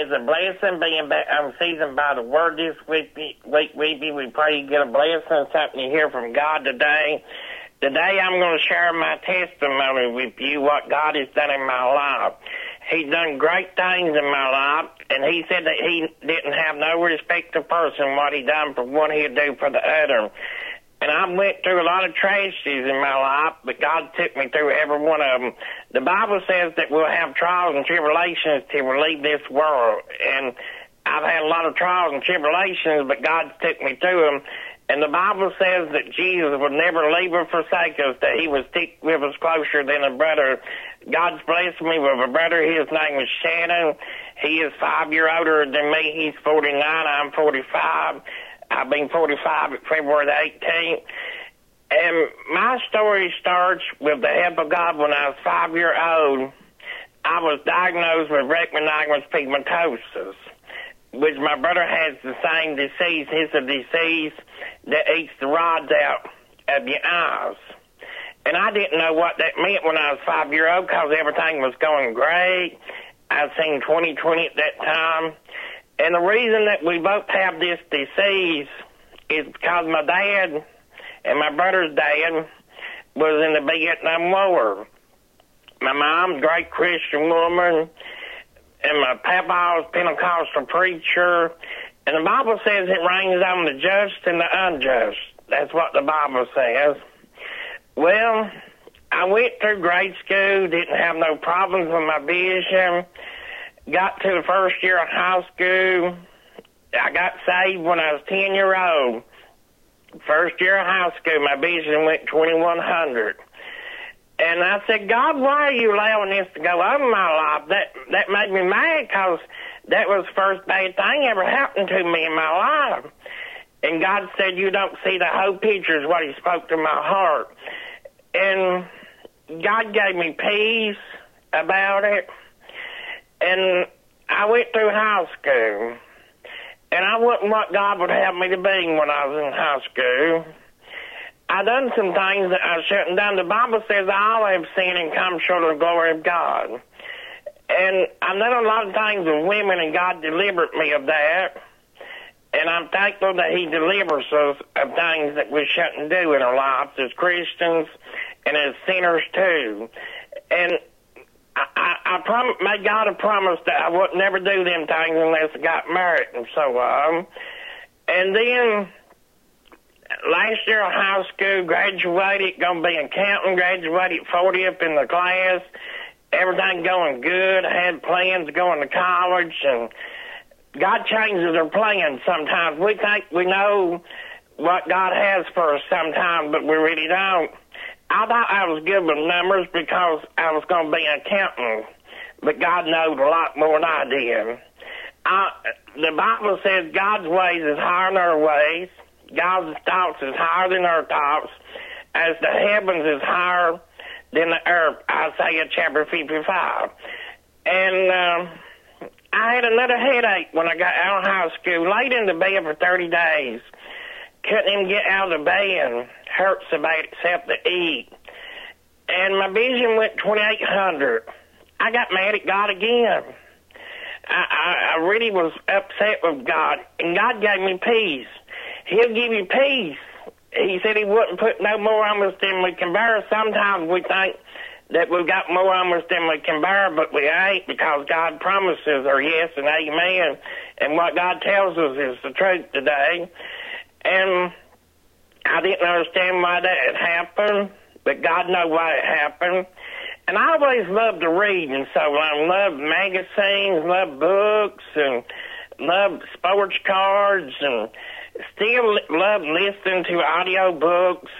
It's a blessing being back on season by the word this week with you. We pray you get a blessing, something you hear from God today. Today I'm going to share my testimony with you, what God has done in my life. He's done great things in my life, and he said that he didn't have no respect to person, what he done for one, he'd do for the other. And I went through a lot of tragedies in my life, but God took me through every one of them. The Bible says that we'll have trials and tribulations till we leave this world. And I've had a lot of trials and tribulations, but God took me through them. And the Bible says that Jesus would never leave or forsake us, that he would stick with us closer than a brother. God's blessed me with a brother. His name is Shannon. He is 5 years older than me. He's 49. I'm 45. I've been 45 at February the 18th. And my story starts with the help of God when I was 5 years old. I was diagnosed with retinitis pigmentosa, which my brother has the same disease. It's a disease that eats the rods out of your eyes. And I didn't know what that meant when I was 5 years old because everything was going great. I seen 20/20 at that time. And the reason that we both have this disease is because my dad and my brother's dad was in the Vietnam War. My mom's a great Christian woman, and my papa's Pentecostal preacher. And the Bible says it rains on the just and the unjust. That's what the Bible says. Well, I went through grade school, didn't have no problems with my vision. Got to the first year of high school. I got saved when I was 10 years old. First year of high school, my vision went 2100. And I said, God, why are you allowing this to go on in my life? That made me mad because that was the first bad thing ever happened to me in my life. And God said, you don't see the whole picture is what he spoke to my heart. And God gave me peace about it. And I went through high school, and I wasn't what God would have me to be when I was in high school. I done some things that I shouldn't done. The Bible says all have sinned and come short of the glory of God. And I've done a lot of things with women, and God delivered me of that. And I'm thankful that he delivers us of things that we shouldn't do in our lives as Christians and as sinners too. And I made God a promise that I would never do them things unless I got married and so on. And then last year of high school, graduated, going to be an accountant, graduated 40th in the class. Everything going good. I had plans going to college, and God changes our plans sometimes. We think we know what God has for us sometimes, but we really don't. I thought I was good with numbers because I was going to be an accountant, but God knows a lot more than I did. The Bible says God's ways is higher than our ways. God's thoughts is higher than our thoughts, as the heavens is higher than the earth, Isaiah chapter 55. And I had another headache when I got out of high school, laid in the bed for 30 days. Couldn't even get out of the bed. Hurt so bad except to eat. And my vision went 2800. I got mad at God again. I really was upset with God. And God gave me peace. He'll give you peace. He said he wouldn't put no more on us than we can bear. Sometimes we think that we've got more on us than we can bear, but we ain't, because God promises our yes and amen. And what God tells us is the truth today. And I didn't understand why that happened, but God knows why it happened. And I always loved to read, and so I loved magazines, loved books, and loved sports cards, and still love listening to audio books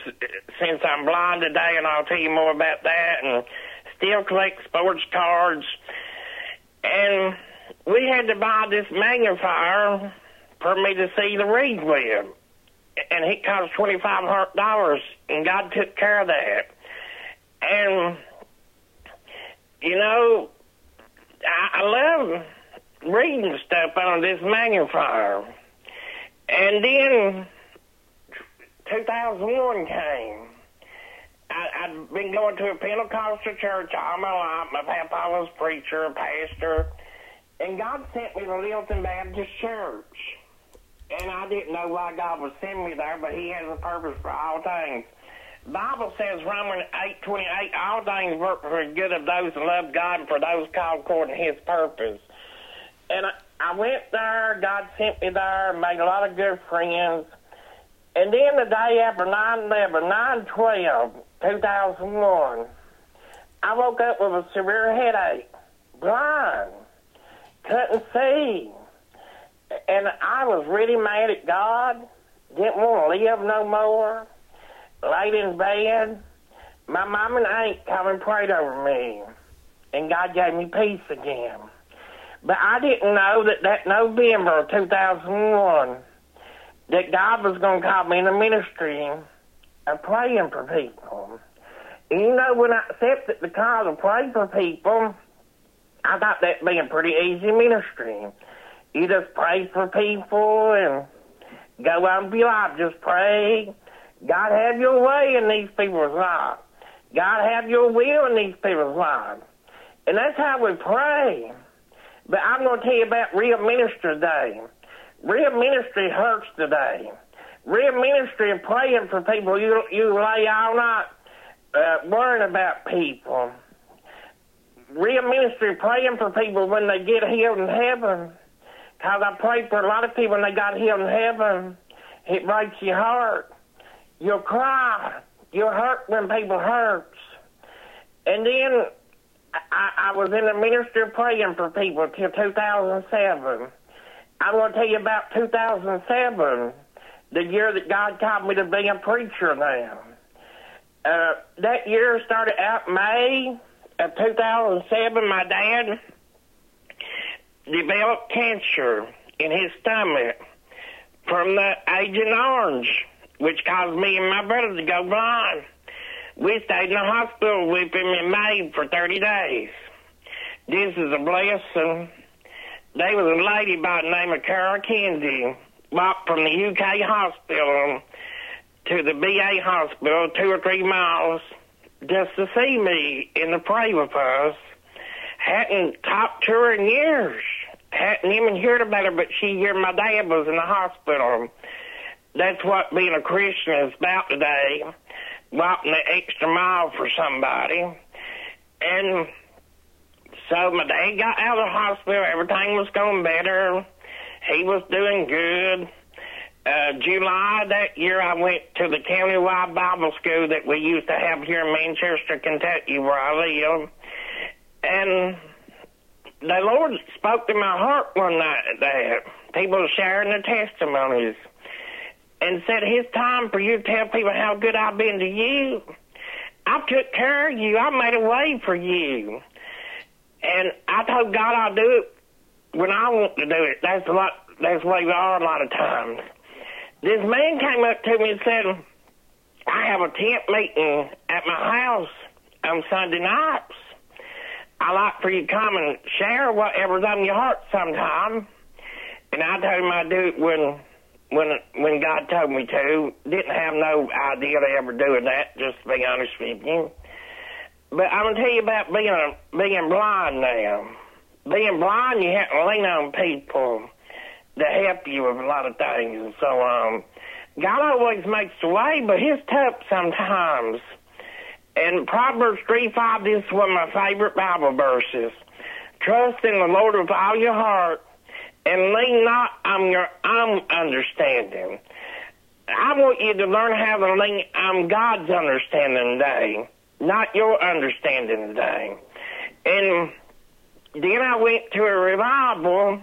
since I'm blind today, and I'll tell you more about that, and still collect sports cards. And we had to buy this magnifier for me to see the read with. And it cost $2,500, and God took care of that. And, you know, I love reading stuff on this magnifier. And then 2001 came. I'd been going to a Pentecostal church all my life. My papa was a preacher, a pastor. And God sent me to Lilton Baptist Church. And I didn't know why God would send me there, but he has a purpose for all things. Bible says, Romans 8:28, all things work for the good of those who love God and for those called according to his purpose. And I went there, God sent me there, made a lot of good friends. And then the day after 9/11/2001, I woke up with a severe headache, blind, couldn't see. And I was really mad at God, didn't want to live no more, laid in bed. My mom and aunt come and prayed over me, and God gave me peace again. But I didn't know that November of 2001, that God was going to call me in the ministry of praying for people. And you know, when I accepted the call to pray for people, I thought that being a pretty easy ministry. You just pray for people and go out and be live. Just pray. God have your way in these people's lives. God have your will in these people's lives. And that's how we pray. But I'm going to tell you about real ministry today. Real ministry hurts today. Real ministry and praying for people. You lay all night worrying about people. Real ministry praying for people when they get healed in heaven. Because I prayed for a lot of people and they got healed in heaven. It breaks your heart. You'll cry. You'll hurt when people hurt. And then I was in the ministry praying for people till 2007. I want to tell you about 2007, the year that God called me to be a preacher now. That year started out May of 2007. My dad developed cancer in his stomach from the Agent Orange, which caused me and my brother to go blind. We stayed in the hospital with him in May for 30 days. This is a blessing. There was a lady by the name of Cara Kinsey, walked from the UK hospital to the BA hospital 2 or 3 miles just to see me and to pray with us. Hadn't talked to her in years. Hadn't even heard about her, but she heard my dad was in the hospital. That's what being a Christian is about today, walking the extra mile for somebody. And so my dad got out of the hospital. Everything was going better. He was doing good. July that year, I went to the county-wide Bible school that we used to have here in Manchester, Kentucky, where I live. And the Lord spoke to my heart one night that people sharing their testimonies and said, it's time for you to tell people how good I've been to you. I took care of you. I made a way for you. And I told God I'll do it when I want to do it. That's the way we are a lot of times. This man came up to me and said, I have a tent meeting at my house on Sunday nights. I like for you to come and share whatever's on your heart sometime. And I told him I'd do it when God told me to. Didn't have no idea of ever doing that, just to be honest with you. But I'm going to tell you about being blind now. Being blind, you have to lean on people to help you with a lot of things and so on. God always makes the way, but it's tough sometimes. And Proverbs 3:5, this is one of my favorite Bible verses. Trust in the Lord with all your heart and lean not on your own understanding. I want you to learn how to lean on God's understanding today, not your understanding today. And then I went to a revival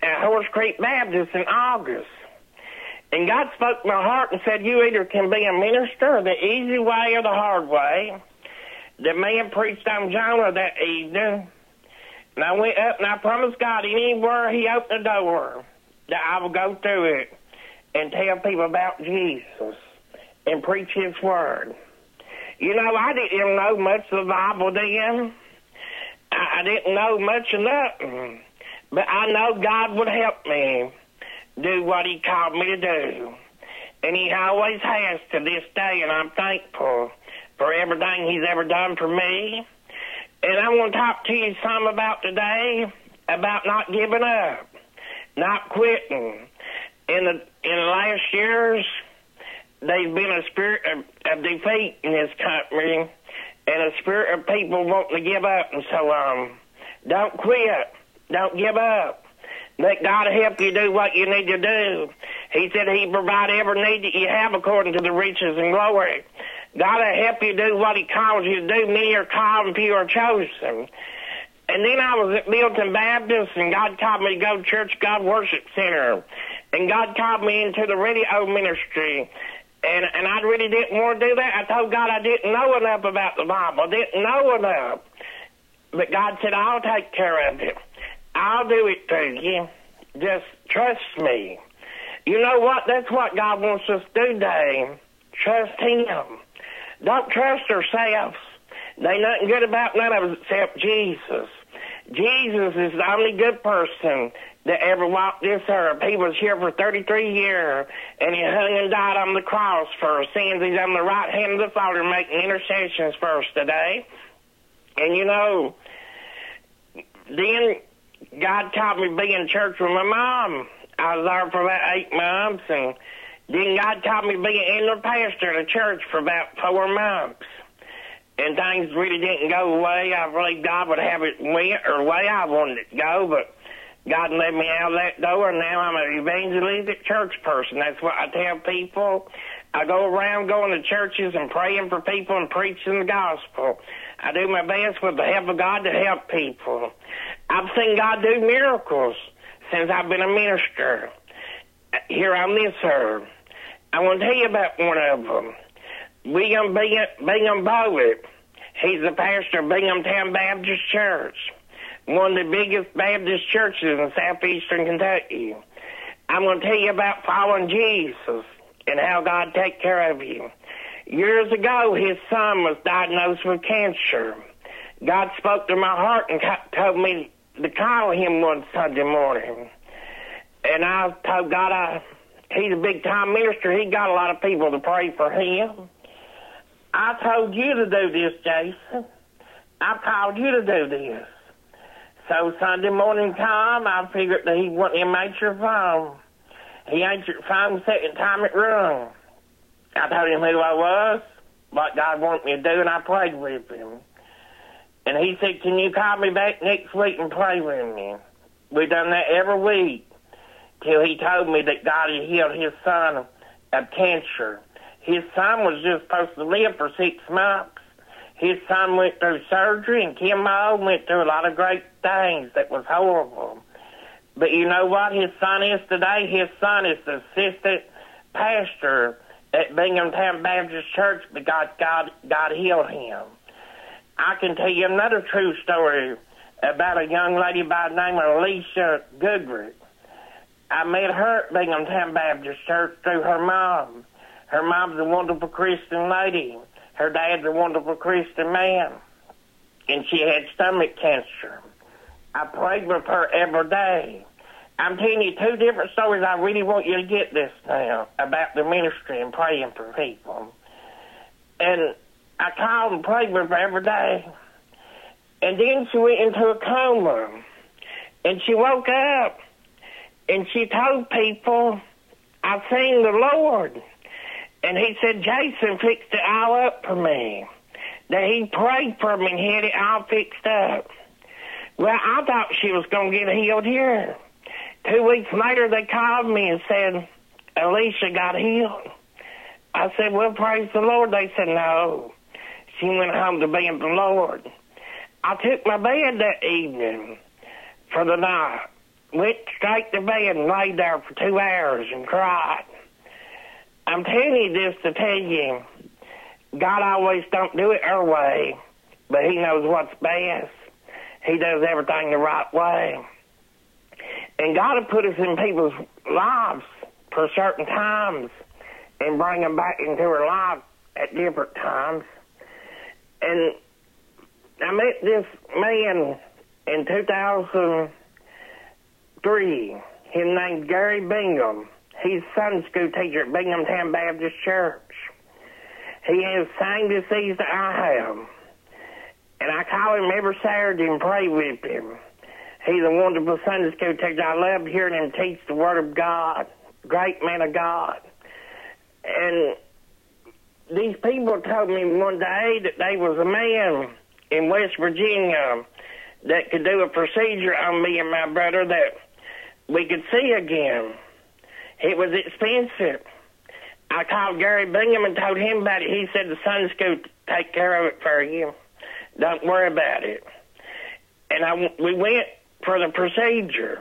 at Horse Creek Baptist in August. And God spoke to my heart and said, you either can be a minister the easy way or the hard way. The man preached on Jonah that evening. And I went up and I promised God anywhere he opened the door that I would go through it and tell people about Jesus and preach his word. You know, I didn't even know much of the Bible then. I didn't know much of nothing. But I know God would help me do what he called me to do. And he always has to this day, and I'm thankful for everything he's ever done for me. And I want to talk to you some about today about not giving up, not quitting. In the last years, there's been a spirit of defeat in this country, and a spirit of people wanting to give up and so on. Don't quit. Don't give up. Let God help you do what you need to do. He said he provide every need that you have according to the riches and glory. God will help you do what he calls you to do. Many are called and few are chosen. And then I was at Milton Baptist, and God called me to go to Church God Worship Center. And God called me into the radio ministry. And I really didn't want to do that. I told God I didn't know enough about the Bible. I didn't know enough. But God said, I'll take care of it. I'll do it to you. Just trust me. You know what? That's what God wants us to do today. Trust him. Don't trust ourselves. There ain't nothing good about none of us except Jesus. Jesus is the only good person that ever walked this earth. He was here for 33 years, and he hung and died on the cross for our sins. He's on the right hand of the Father making intercessions for us today. And, you know, then God taught me to be in church with my mom. I was there for about 8 months, and then God taught me to be an inner pastor at a church for about 4 months. And things really didn't go the way I believed God would have it went or the way I wanted it to go, but God led me out of that door, and now I'm an evangelistic church person. That's what I tell people. I go around going to churches and praying for people and preaching the gospel. I do my best with the help of God to help people. I've seen God do miracles since I've been a minister here on this earth. I want to tell you about one of them. William Bingham Bowie. He's the pastor of Binghamtown Baptist Church, one of the biggest Baptist churches in southeastern Kentucky. I'm going to tell you about following Jesus and how God take care of you. Years ago, his son was diagnosed with cancer. God spoke to my heart and told me to call him one Sunday morning. And I told God, he's a big-time minister. He got a lot of people to pray for him. I told you to do this, Jason. I called you to do this. So Sunday morning time, I figured that he wouldn't even answer the phone. He answered the phone the second time it rung. I told him who I was, what God wanted me to do, and I prayed with him. And he said, can you call me back next week and pray with me? We done that every week till he told me that God had healed his son of cancer. His son was just supposed to live for 6 months. His son went through surgery and chemo, went through a lot of great things that was horrible. But you know what his son is today? His son is the assistant pastor at Binghamtown Baptist Church because God healed him. I can tell you another true story about a young lady by the name of Alicia Goodrich. I met her at Binghamtown Baptist Church through her mom. Her mom's a wonderful Christian lady. Her dad's a wonderful Christian man. And she had stomach cancer. I prayed with her every day. I'm telling you two different stories. I really want you to get this now about the ministry and praying for people. And I called and prayed with her every day. And then she went into a coma. And she woke up. And she told people, I seen the Lord. And he said, Jason fixed it all up for me. That he prayed for me and had it all fixed up. Well, I thought she was going to get healed here. 2 weeks later, they called me and said, Alicia got healed. I said, well, praise the Lord. They said, no. She went home to be with the Lord. I took my bed that evening for the night. Went straight to bed and laid there for 2 hours and cried. I'm telling you this to tell you, God always don't do it our way, but he knows what's best. He does everything the right way. And God will put us in people's lives for certain times and bring them back into our lives at different times. And I met this man in 2003. His name's Gary Bingham. He's a Sunday school teacher at Binghamtown Baptist Church. He has the same disease that I have. And I call him every Saturday and pray with him. He's a wonderful Sunday school teacher. I loved hearing him teach the Word of God. Great man of God. And these people told me one day that there was a man in West Virginia that could do a procedure on me and my brother that we could see again. It was expensive. I called Gary Bingham and told him about it. He said the Sunday school take care of it for you. Don't worry about it. And we went for the procedure.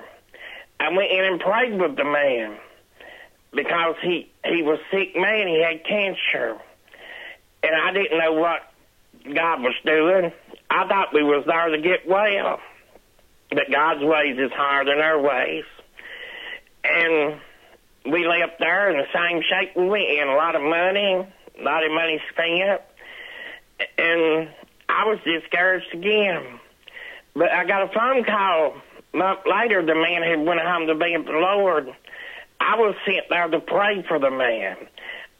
I went in and prayed with the man because he was a sick man. He had cancer. And I didn't know what God was doing. I thought we was there to get well. But God's ways is higher than our ways. And we left there in the same shape we went in. A lot of money spent. And I was discouraged again. But I got a phone call a month later. The man had went home to be with the Lord. I was sent there to pray for the man.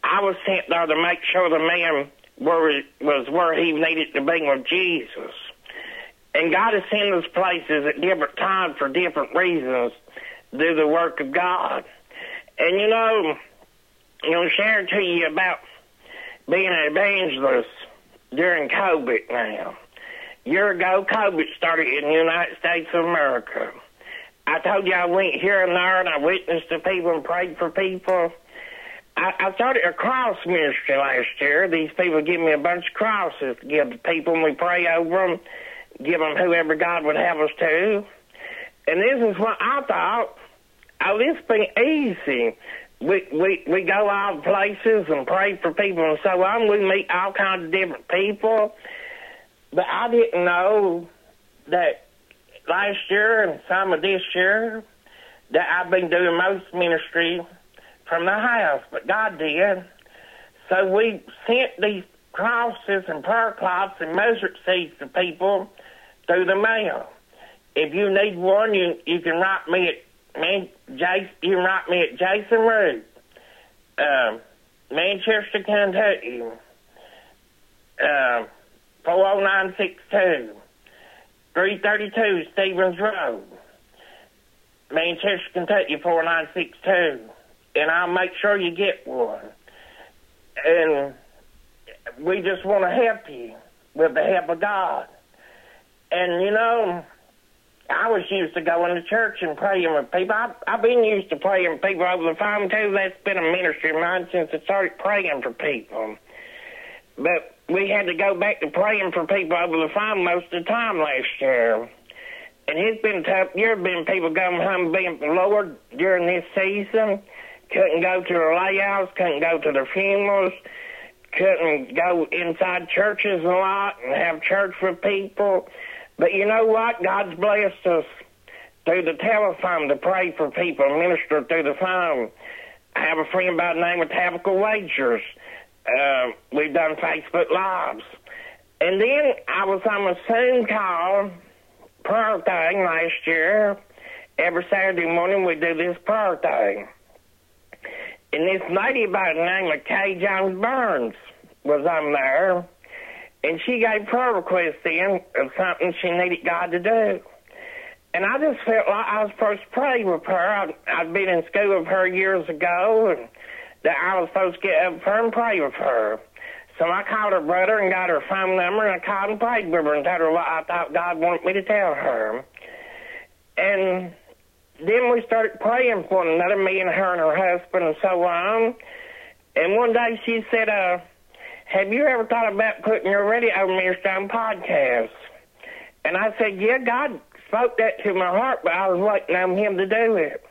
I was sent there to make sure the man was where he needed to be with Jesus. And God has sent us places at different times for different reasons to do the work of God. And you know, I'm going to share to you about being an evangelist during COVID now. A year ago, COVID started in the United States of America. I told you I went here and there and I witnessed to people and prayed for people. I started a cross ministry last year. These people give me a bunch of crosses to give to people, and we pray over them, give them whoever God would have us to. And this is what I thought. Oh, this been easy. We go all places and pray for people and so on. We meet all kinds of different people. But I didn't know that last year and some of this year that I've been doing most ministry from the house, but God did. So we sent these crosses and prayer cloths and mustard seeds to people through the mail. If you need one, you can write me at Jason Root, Manchester, Kentucky, 40962, 332 Stevens Road, Manchester, Kentucky, 40962. And I'll make sure you get one. And we just want to help you with the help of God. And, you know, I was used to going to church and praying with people. I've been used to praying with people over the phone, too. That's been a ministry of mine since I started praying for people. But we had to go back to praying for people over the phone most of the time last year. And it's been tough. There's been people going home being the Lord during this season. Couldn't go to the layouts, couldn't go to the funerals, couldn't go inside churches a lot and have church with people. But you know what? God's blessed us through the telephone to pray for people, minister through the phone. I have a friend by the name of Tabical Wagers. We've done Facebook Lives. And then I was on a Zoom call prayer thing last year. Every Saturday morning we do this prayer thing. And this lady by the name of Kay Jones Burns was on there, and she gave prayer requests in of something she needed God to do. And I just felt like I was supposed to pray with her. I'd been in school with her years ago, and that I was supposed to get up with her and pray with her. So I called her brother and got her phone number, and I called and prayed with her and told her what I thought God wanted me to tell her. And then we started praying for one another, me and her and her husband and so on. And one day she said, have you ever thought about putting your radio ministry on podcasts? And I said, yeah, God spoke that to my heart, but I was waiting on him to do it.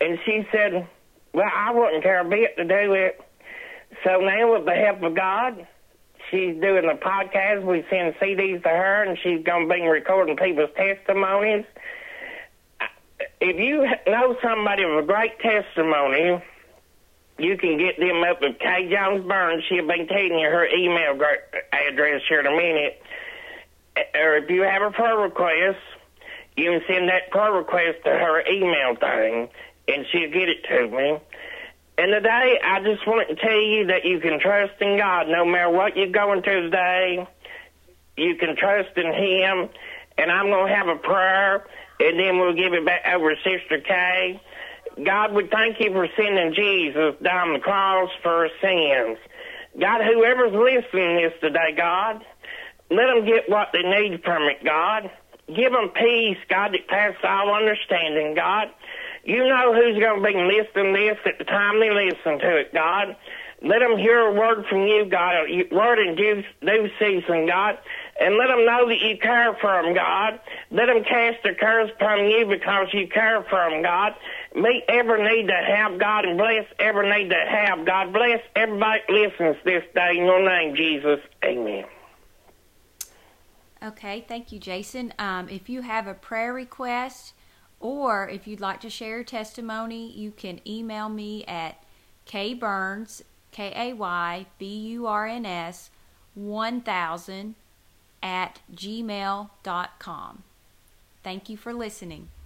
And she said, well, I wouldn't care a bit to do it. So now with the help of God, she's doing the podcast. We send CDs to her, and she's going to be recording people's testimonies. If you know somebody with a great testimony, you can get them up with Kay Jones Burns. She'll be telling you her email address here in a minute. Or if you have a prayer request, you can send that prayer request to her email thing, and she'll get it to me. And today, I just want to tell you that you can trust in God. No matter what you're going through today, you can trust in Him. And I'm going to have a prayer and then we'll give it back over to Sister Kay. God, we thank you for sending Jesus down the cross for our sins. God, whoever's listening to this today, God, let them get what they need from it, God. Give them peace, God, that passes all understanding, God. You know who's going to be listening to this at the time they listen to it, God. Let them hear a word from you, God, a word in due season, God. And let them know that you care for them, God. Let them cast their cares upon you because you care for them, God. Meet every need they have, God, and bless every need they have, God. Bless everybody that listens this day. In your name, Jesus. Amen. Okay, thank you, Jason. If you have a prayer request or if you'd like to share your testimony, you can email me at kburns, K-A-Y-B-U-R-N-S, 1000 @gmail.com. Thank you for listening.